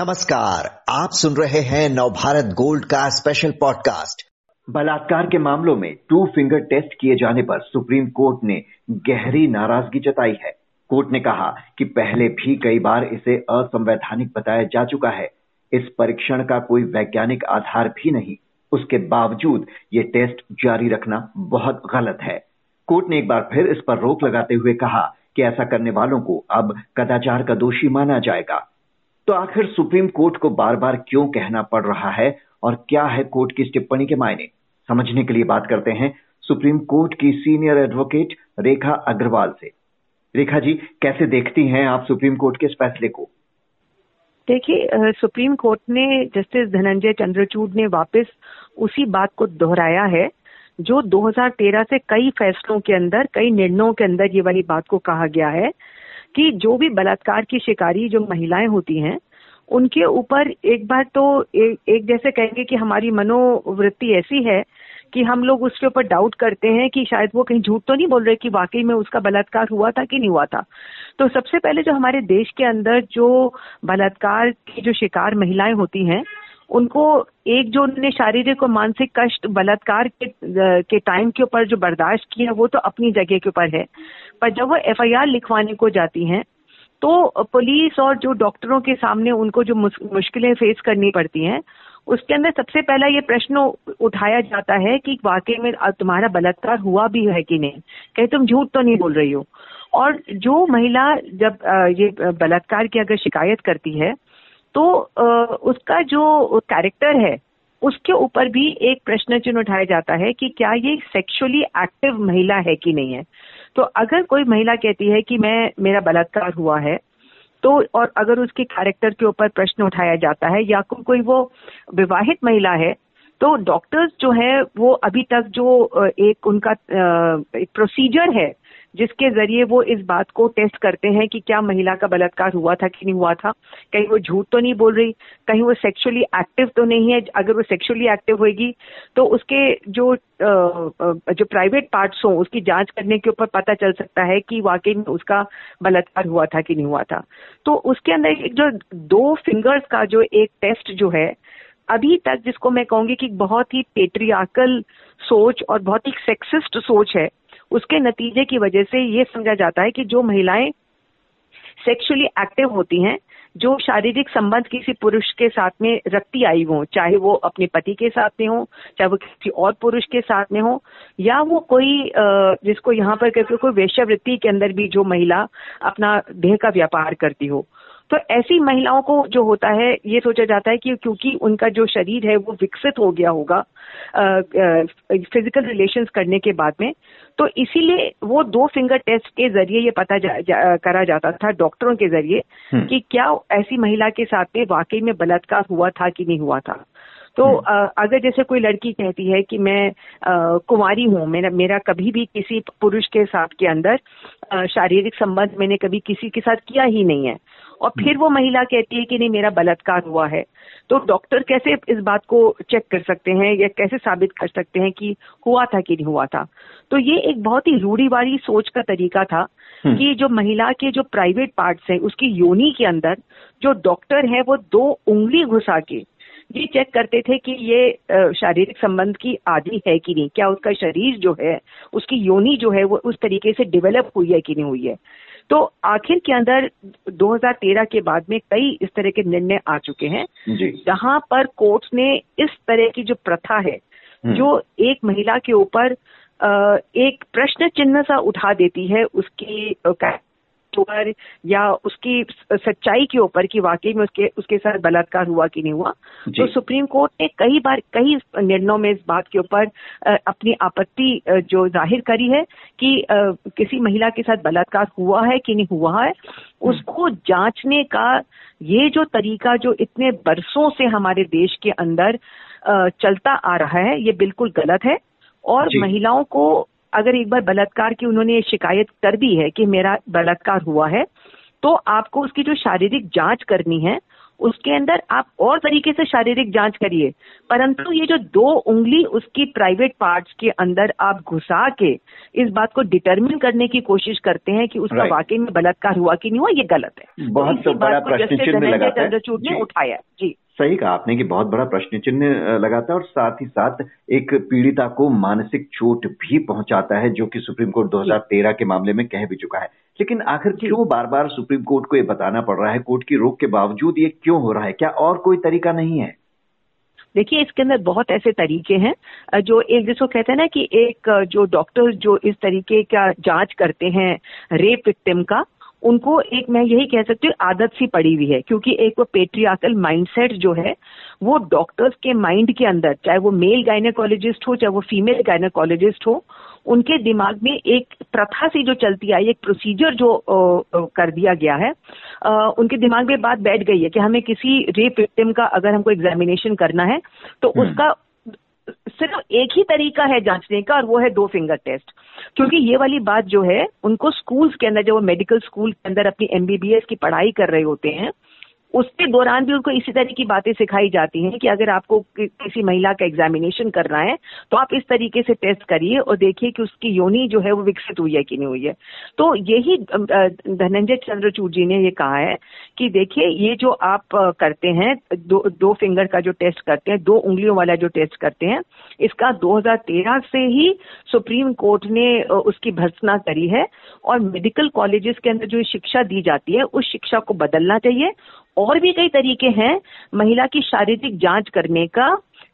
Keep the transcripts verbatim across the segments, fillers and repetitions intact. नमस्कार, आप सुन रहे हैं नवभारत गोल्ड का स्पेशल पॉडकास्ट। बलात्कार के मामलों में टू फिंगर टेस्ट किए जाने पर सुप्रीम कोर्ट ने गहरी नाराजगी जताई है। कोर्ट ने कहा कि पहले भी कई बार इसे असंवैधानिक बताया जा चुका है। इस परीक्षण का कोई वैज्ञानिक आधार भी नहीं, उसके बावजूद ये टेस्ट जारी रखना बहुत गलत है। कोर्ट ने एक बार फिर इस पर रोक लगाते हुए कहा कि ऐसा करने वालों को अब कदाचार का दोषी माना जाएगा। तो आखिर सुप्रीम कोर्ट को बार बार क्यों कहना पड़ रहा है और क्या है कोर्ट की इस टिप्पणी के मायने, समझने के लिए बात करते हैं सुप्रीम कोर्ट की सीनियर एडवोकेट रेखा अग्रवाल से। रेखा जी, कैसे देखती हैं आप सुप्रीम कोर्ट के इस फैसले को? देखिए, सुप्रीम कोर्ट ने, जस्टिस धनंजय चंद्रचूड़ ने वापस उसी बात को दोहराया है जो दो हज़ार तेरह से कई फैसलों के अंदर, कई निर्णयों के अंदर ये वाली बात को कहा गया है कि जो भी बलात्कार की शिकारी जो महिलाएं होती हैं उनके ऊपर एक बार तो ए, एक जैसे कहेंगे कि हमारी मनोवृत्ति ऐसी है कि हम लोग उसके ऊपर डाउट करते हैं कि शायद वो कहीं झूठ तो नहीं बोल रहे कि वाकई में उसका बलात्कार हुआ था कि नहीं हुआ था। तो सबसे पहले जो हमारे देश के अंदर जो बलात्कार की जो शिकार महिलाएं होती हैं उनको एक जो उन्होंने शारीरिक और मानसिक कष्ट बलात्कार के के टाइम के ऊपर जो बर्दाश्त किया वो तो अपनी जगह के ऊपर है, पर जब वो एफ आई आर लिखवाने को जाती हैं तो पुलिस और जो डॉक्टरों के सामने उनको जो मुश्किलें फेस करनी पड़ती हैं उसके अंदर सबसे पहला ये प्रश्न उठाया जाता है कि वाकई में तुम्हारा बलात्कार हुआ भी है कि नहीं, कहीं तुम झूठ तो नहीं बोल रही हो। और जो महिला जब ये बलात्कार की अगर शिकायत करती है तो उसका जो कैरेक्टर है उसके ऊपर भी एक प्रश्न चिन्ह उठाया जाता है कि क्या ये सेक्सुअली एक्टिव महिला है कि नहीं है। तो अगर कोई महिला कहती है कि मैं मेरा बलात्कार हुआ है तो, और अगर उसके कैरेक्टर के ऊपर प्रश्न उठाया जाता है या को, कोई वो विवाहित महिला है तो डॉक्टर्स जो है वो अभी तक जो एक उनका एक प्रोसीजर है जिसके जरिए वो इस बात को टेस्ट करते हैं कि क्या महिला का बलात्कार हुआ था कि नहीं हुआ था, कहीं वो झूठ तो नहीं बोल रही, कहीं वो सेक्सुअली एक्टिव तो नहीं है। अगर वो सेक्सुअली एक्टिव होगी तो उसके जो जो प्राइवेट पार्ट्स हों उसकी जांच करने के ऊपर पता चल सकता है कि वाकई में उसका बलात्कार हुआ था कि नहीं हुआ था। तो उसके अंदर एक जो दो फिंगर्स का जो एक टेस्ट जो है अभी तक, जिसको मैं कहूंगी कि बहुत ही पेट्रियार्कल सोच और बहुत ही सेक्सिस्ट सोच है, उसके नतीजे की वजह से ये समझा जाता है कि जो महिलाएं सेक्सुअली एक्टिव होती हैं, जो शारीरिक संबंध किसी पुरुष के साथ में रखती आई हो, चाहे वो अपने पति के साथ में हो, चाहे वो किसी और पुरुष के साथ में हो, या वो कोई जिसको यहाँ पर कहते हैं कोई वेश्यावृत्ति के अंदर भी जो महिला अपना देह का व्यापार करती हो, तो ऐसी महिलाओं को जो होता है ये सोचा जाता है कि क्योंकि उनका जो शरीर है वो विकसित हो गया होगा फिजिकल रिलेशंस करने के बाद में, तो इसीलिए वो दो फिंगर टेस्ट के जरिए ये पता जा, जा, करा जाता था डॉक्टरों के जरिए कि क्या ऐसी महिला के साथ में वाकई में बलात्कार हुआ था कि नहीं हुआ था। तो अगर जैसे कोई लड़की कहती है कि मैं कुंवारी हूँ, मेरा मेरा कभी भी किसी पुरुष के साथ के अंदर शारीरिक संबंध मैंने कभी किसी के साथ किया ही नहीं है, और फिर वो महिला कहती है कि नहीं मेरा बलात्कार हुआ है, तो डॉक्टर कैसे इस बात को चेक कर सकते हैं या कैसे साबित कर सकते हैं कि हुआ था कि नहीं हुआ था। तो ये एक बहुत ही रूढ़िवादी सोच का तरीका था कि जो महिला के जो प्राइवेट पार्ट्स हैं उसकी योनि के अंदर जो डॉक्टर है वो दो उंगली घुसा के ये चेक करते थे कि ये शारीरिक संबंध की आदी है कि नहीं, क्या उसका शरीर जो है उसकी योनि जो है वो उस तरीके से डेवलप हुई है कि नहीं हुई है। तो आखिर के अंदर दो हज़ार तेरह के बाद में कई इस तरह के निर्णय आ चुके हैं जहां पर कोर्ट ने इस तरह की जो प्रथा है जो एक महिला के ऊपर एक प्रश्न चिन्ह सा उठा देती है उसकी ऊपर या उसकी सच्चाई के ऊपर कि वाकई में उसके उसके साथ बलात्कार हुआ कि नहीं हुआ, तो सुप्रीम कोर्ट ने कई बार कई निर्णयों में इस बात के ऊपर अपनी आपत्ति जो जाहिर करी है कि किसी महिला के साथ बलात्कार हुआ है कि नहीं हुआ है उसको जांचने का ये जो तरीका जो इतने बरसों से हमारे देश के अंदर चलता आ रहा है ये बिल्कुल गलत है। और महिलाओं को अगर एक बार बलात्कार की उन्होंने शिकायत कर दी है कि मेरा बलात्कार हुआ है तो आपको उसकी जो शारीरिक जांच करनी है उसके अंदर आप और तरीके से शारीरिक जांच करिए, परंतु ये जो दो उंगली उसकी प्राइवेट पार्ट्स के अंदर आप घुसा के इस बात को डिटरमिन करने की कोशिश करते हैं कि उसका वाकई में बलात्कार हुआ कि नहीं हुआ, ये गलत है। बहुत तो बड़ा प्रश्न चिन्ह चंद्रचूड़ ने उठाया। जी सही कहा आपने कि बहुत बड़ा प्रश्न चिन्ह लगाता है और साथ ही साथ एक पीड़िता को मानसिक चोट भी पहुंचाता है, जो कि सुप्रीम कोर्ट दो हज़ार तेरह के मामले में कह भी चुका है। लेकिन आखिर क्यों बार बार सुप्रीम कोर्ट को ये बताना पड़ रहा है, कोर्ट की रोक के बावजूद ये क्यों हो रहा है? क्या और कोई तरीका नहीं है? देखिए, इसके अंदर बहुत ऐसे तरीके हैं जो एक जिसको कहते हैं ना कि एक जो डॉक्टर जो इस तरीके का जाँच करते हैं रेप विक्टिम का, उनको एक मैं यही कह सकती हूँ आदत सी पड़ी हुई है, क्योंकि एक वो पेट्रियार्कल माइंडसेट जो है वो डॉक्टर्स के माइंड के अंदर, चाहे वो मेल गायनोकोलॉजिस्ट हो चाहे वो फीमेल गायनोकोलॉजिस्ट हो, उनके दिमाग में एक प्रथा सी जो चलती आई, एक प्रोसीजर जो ओ, ओ, कर दिया गया है, आ, उनके दिमाग में बात बैठ गई है कि हमें किसी रेप विक्टिम का अगर हमको एग्जामिनेशन करना है तो उसका सिर्फ एक ही तरीका है जांचने का, और वो है दो फिंगर टेस्ट। क्योंकि ये वाली बात जो है उनको स्कूल्स के अंदर, जब वो मेडिकल स्कूल के अंदर अपनी एमबीबीएस की पढ़ाई कर रहे होते हैं, उसके दौरान भी उनको इसी तरह की बातें सिखाई जाती हैं कि अगर आपको किसी महिला का एग्जामिनेशन करना है तो आप इस तरीके से टेस्ट करिए और देखिए कि उसकी योनि जो है वो विकसित हुई है कि नहीं हुई है। तो यही धनंजय चंद्रचूड़ जी ने ये कहा है कि देखिए, ये जो आप करते हैं दो दो फिंगर का जो टेस्ट करते हैं, दो उंगलियों वाला जो टेस्ट करते हैं, इसका दो हज़ार तेरह से ही सुप्रीम कोर्ट ने उसकी भर्त्सना करी है। और मेडिकल कॉलेजेस के अंदर जो शिक्षा दी जाती है उस शिक्षा को बदलना चाहिए। और भी कई तरीके हैं महिला की शारीरिक जांच करने का,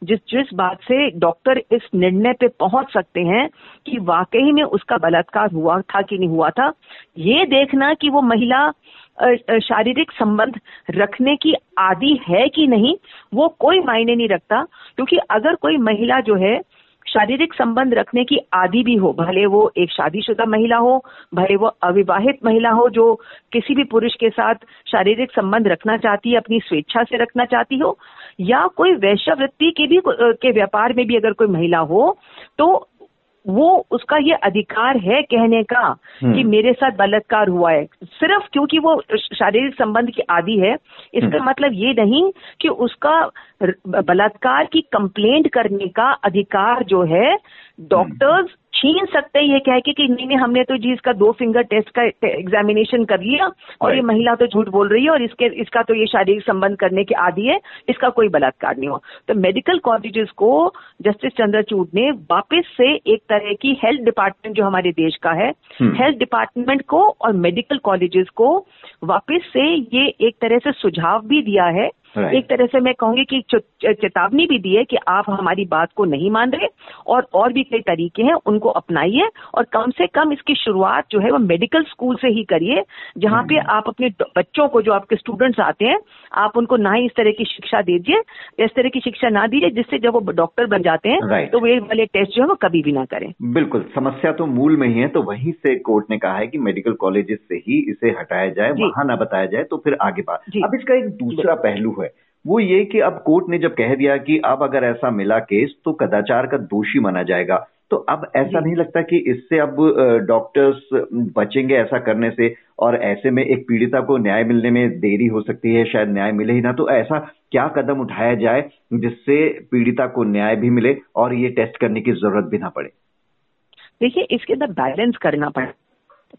जिस जिस बात से डॉक्टर इस निर्णय पे पहुंच सकते हैं कि वाकई में उसका बलात्कार हुआ था कि नहीं हुआ था। ये देखना कि वो महिला शारीरिक संबंध रखने की आदी है कि नहीं, वो कोई मायने नहीं रखता, क्योंकि अगर कोई महिला जो है शारीरिक संबंध रखने की आदी भी हो, भले वो एक शादीशुदा महिला हो, भले वो अविवाहित महिला हो जो किसी भी पुरुष के साथ शारीरिक संबंध रखना चाहती है, अपनी स्वेच्छा से रखना चाहती हो, या कोई वेश्यावृत्ति के भी के व्यापार में भी अगर कोई महिला हो, तो वो उसका ये अधिकार है कहने का कि मेरे साथ बलात्कार हुआ है। सिर्फ क्योंकि वो शारीरिक संबंध की आदी है, इसका मतलब ये नहीं कि उसका बलात्कार की कंप्लेंट करने का अधिकार जो है डॉक्टर्स छीन सकते हैं, ये कह के कि नहीं नहीं हमने तो जी इसका दो फिंगर टेस्ट का एग्जामिनेशन कर लिया और ये महिला तो झूठ बोल रही है और इसके इसका तो ये शारीरिक संबंध करने के आदी है, इसका कोई बलात्कार नहीं हुआ। तो मेडिकल कॉलेजेस को जस्टिस चंद्रचूड़ ने वापस से एक तरह की हेल्थ डिपार्टमेंट जो हमारे देश का है, हेल्थ डिपार्टमेंट को और मेडिकल कॉलेजेस को वापस से ये एक तरह से सुझाव भी दिया है, एक तरह से मैं कहूंगी कि चेतावनी भी दी है कि आप हमारी बात को नहीं मान रहे और और भी कई तरीके हैं, उनको अपनाइए और कम से कम इसकी शुरुआत जो है वो मेडिकल स्कूल से ही करिए, जहां पे आप अपने बच्चों को, जो आपके स्टूडेंट्स आते हैं, आप उनको ना ही इस तरह की शिक्षा दीजिए, इस तरह की शिक्षा ना दीजिए जिससे जब वो डॉक्टर बन जाते हैं तो वे वाले टेस्ट जो है वो कभी भी ना करें। बिल्कुल, समस्या तो मूल में ही है। तो वहीं से कोर्ट ने कहा है कि मेडिकल कॉलेजेस से ही इसे हटाया जाए, वहां ना बताया जाए तो फिर आगे बात। अब इसका एक दूसरा पहलू है वो ये कि अब कोर्ट ने जब कह दिया कि अब अगर ऐसा मिला केस तो कदाचार का दोषी माना जाएगा, तो अब ऐसा नहीं लगता कि इससे अब डॉक्टर्स बचेंगे ऐसा करने से, और ऐसे में एक पीड़िता को न्याय मिलने में देरी हो सकती है, शायद न्याय मिले ही ना। तो ऐसा क्या कदम उठाया जाए जिससे पीड़िता को न्याय भी मिले और ये टेस्ट करने की जरूरत भी ना पड़े? देखिए, इसके अंदर बैलेंस करना पड़े।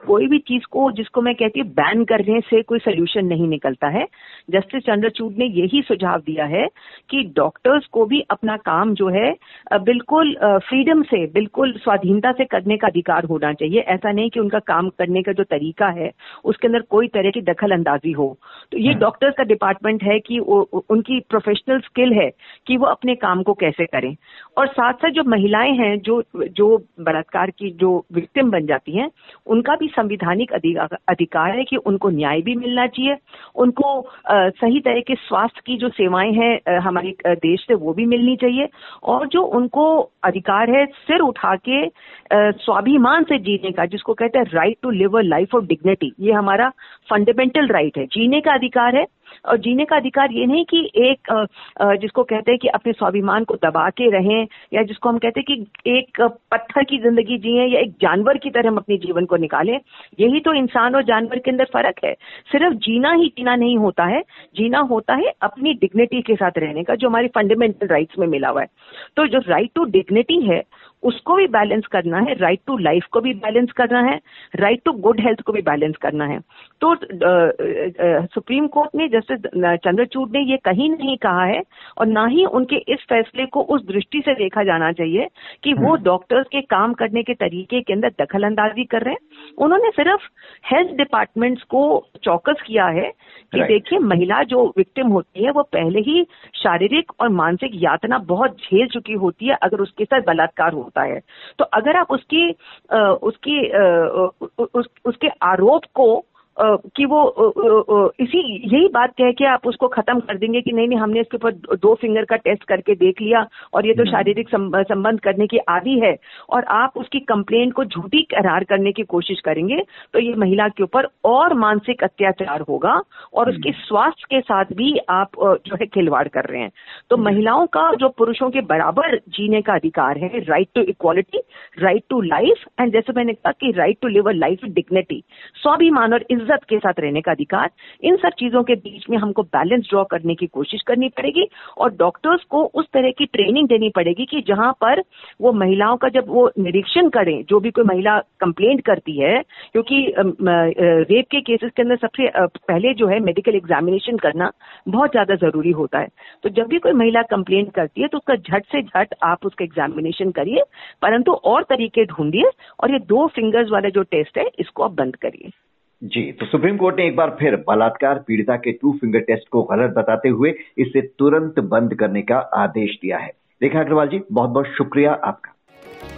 कोई भी चीज को, जिसको मैं कहती हूँ, बैन करने से कोई सोल्यूशन नहीं निकलता है। जस्टिस चंद्रचूड़ ने यही सुझाव दिया है कि डॉक्टर्स को भी अपना काम जो है बिल्कुल फ्रीडम से, बिल्कुल स्वाधीनता से करने का अधिकार होना चाहिए। ऐसा नहीं कि उनका काम करने का जो तरीका है उसके अंदर कोई तरह की दखल अंदाजी हो। तो ये डॉक्टर्स का डिपार्टमेंट है कि उनकी प्रोफेशनल स्किल है कि वो अपने काम को कैसे करें। और साथ साथ जो महिलाएं हैं जो जो बलात्कार की जो विक्टिम बन जाती हैं, उनका भी संवैधानिक अधिकार है कि उनको न्याय भी मिलना चाहिए, उनको आ, सही तरह के स्वास्थ्य की जो सेवाएं हैं हमारे देश से वो भी मिलनी चाहिए। और जो उनको अधिकार है सिर उठा के आ, स्वाभिमान से जीने का, जिसको कहते हैं right to live a life of dignity, ये हमारा फंडामेंटल राइट है, जीने का अधिकार है। और जीने का अधिकार ये नहीं कि एक जिसको कहते हैं कि अपने स्वाभिमान को दबा के रहें, या जिसको हम कहते हैं कि एक पत्थर की जिंदगी जिए या एक जानवर की तरह हम अपने जीवन को निकालें। यही तो इंसान और जानवर के अंदर फर्क है। सिर्फ जीना ही जीना नहीं होता है, जीना होता है अपनी डिग्निटी के साथ रहने का, जो हमारी फंडामेंटल राइट्स में मिला हुआ है। तो जो राइट टू डिग्निटी है उसको भी बैलेंस करना है, राइट टू लाइफ को भी बैलेंस करना है, राइट टू गुड हेल्थ को भी बैलेंस करना है। तो सुप्रीम कोर्ट में जस्टिस चंद्रचूड़ ने ये कहीं नहीं कहा है, और ना ही उनके इस फैसले को उस दृष्टि से देखा जाना चाहिए कि वो डॉक्टर्स के काम करने के तरीके के अंदर दखल अंदाजी कर रहे हैं। उन्होंने सिर्फ हेल्थ डिपार्टमेंट्स को चौकस किया है कि देखिए, महिला जो विक्टिम होती है वो पहले ही शारीरिक और मानसिक यातना बहुत झेल चुकी होती है अगर उसके साथ बलात्कार होता है। तो अगर आप उसकी आ, उसकी आ, उस, उसके आरोप को कि वो इसी यही बात कह के आप उसको खत्म कर देंगे कि नहीं नहीं हमने इसके ऊपर दो फिंगर का टेस्ट करके देख लिया और ये तो शारीरिक संबंध करने की आदी है, और आप उसकी कंप्लेंट को झूठी करार करने की कोशिश करेंगे तो ये महिला के ऊपर और मानसिक अत्याचार होगा और उसके स्वास्थ्य के साथ भी आप जो है खिलवाड़ कर रहे हैं। तो महिलाओं का जो पुरुषों के बराबर जीने का अधिकार है, right to equality, right to life, and जैसे मैंने कहा कि right to live a life with dignity, स्वाभिमान और के साथ रहने का अधिकार, इन सब चीजों के बीच में हमको बैलेंस ड्रॉ करने की कोशिश करनी पड़ेगी और डॉक्टर्स को उस तरह की ट्रेनिंग देनी पड़ेगी कि जहां पर वो महिलाओं का जब वो निरीक्षण करें, जो भी कोई महिला कंप्लेंट करती है, क्योंकि रेप के केसेस के अंदर सबसे पहले जो है मेडिकल एग्जामिनेशन करना बहुत ज्यादा जरूरी होता है। तो जब भी कोई महिला कंप्लेंट करती है तो उसका झट से झट आप उसका एग्जामिनेशन करिए, परंतु और तरीके ढूंढिए, और ये दो फिंगर्स वाला जो टेस्ट है इसको आप बंद करिए। जी, तो सुप्रीम कोर्ट ने एक बार फिर बलात्कार पीड़िता के टू फिंगर टेस्ट को गलत बताते हुए इसे तुरंत बंद करने का आदेश दिया है। रेखा अग्रवाल जी, बहुत बहुत शुक्रिया आपका।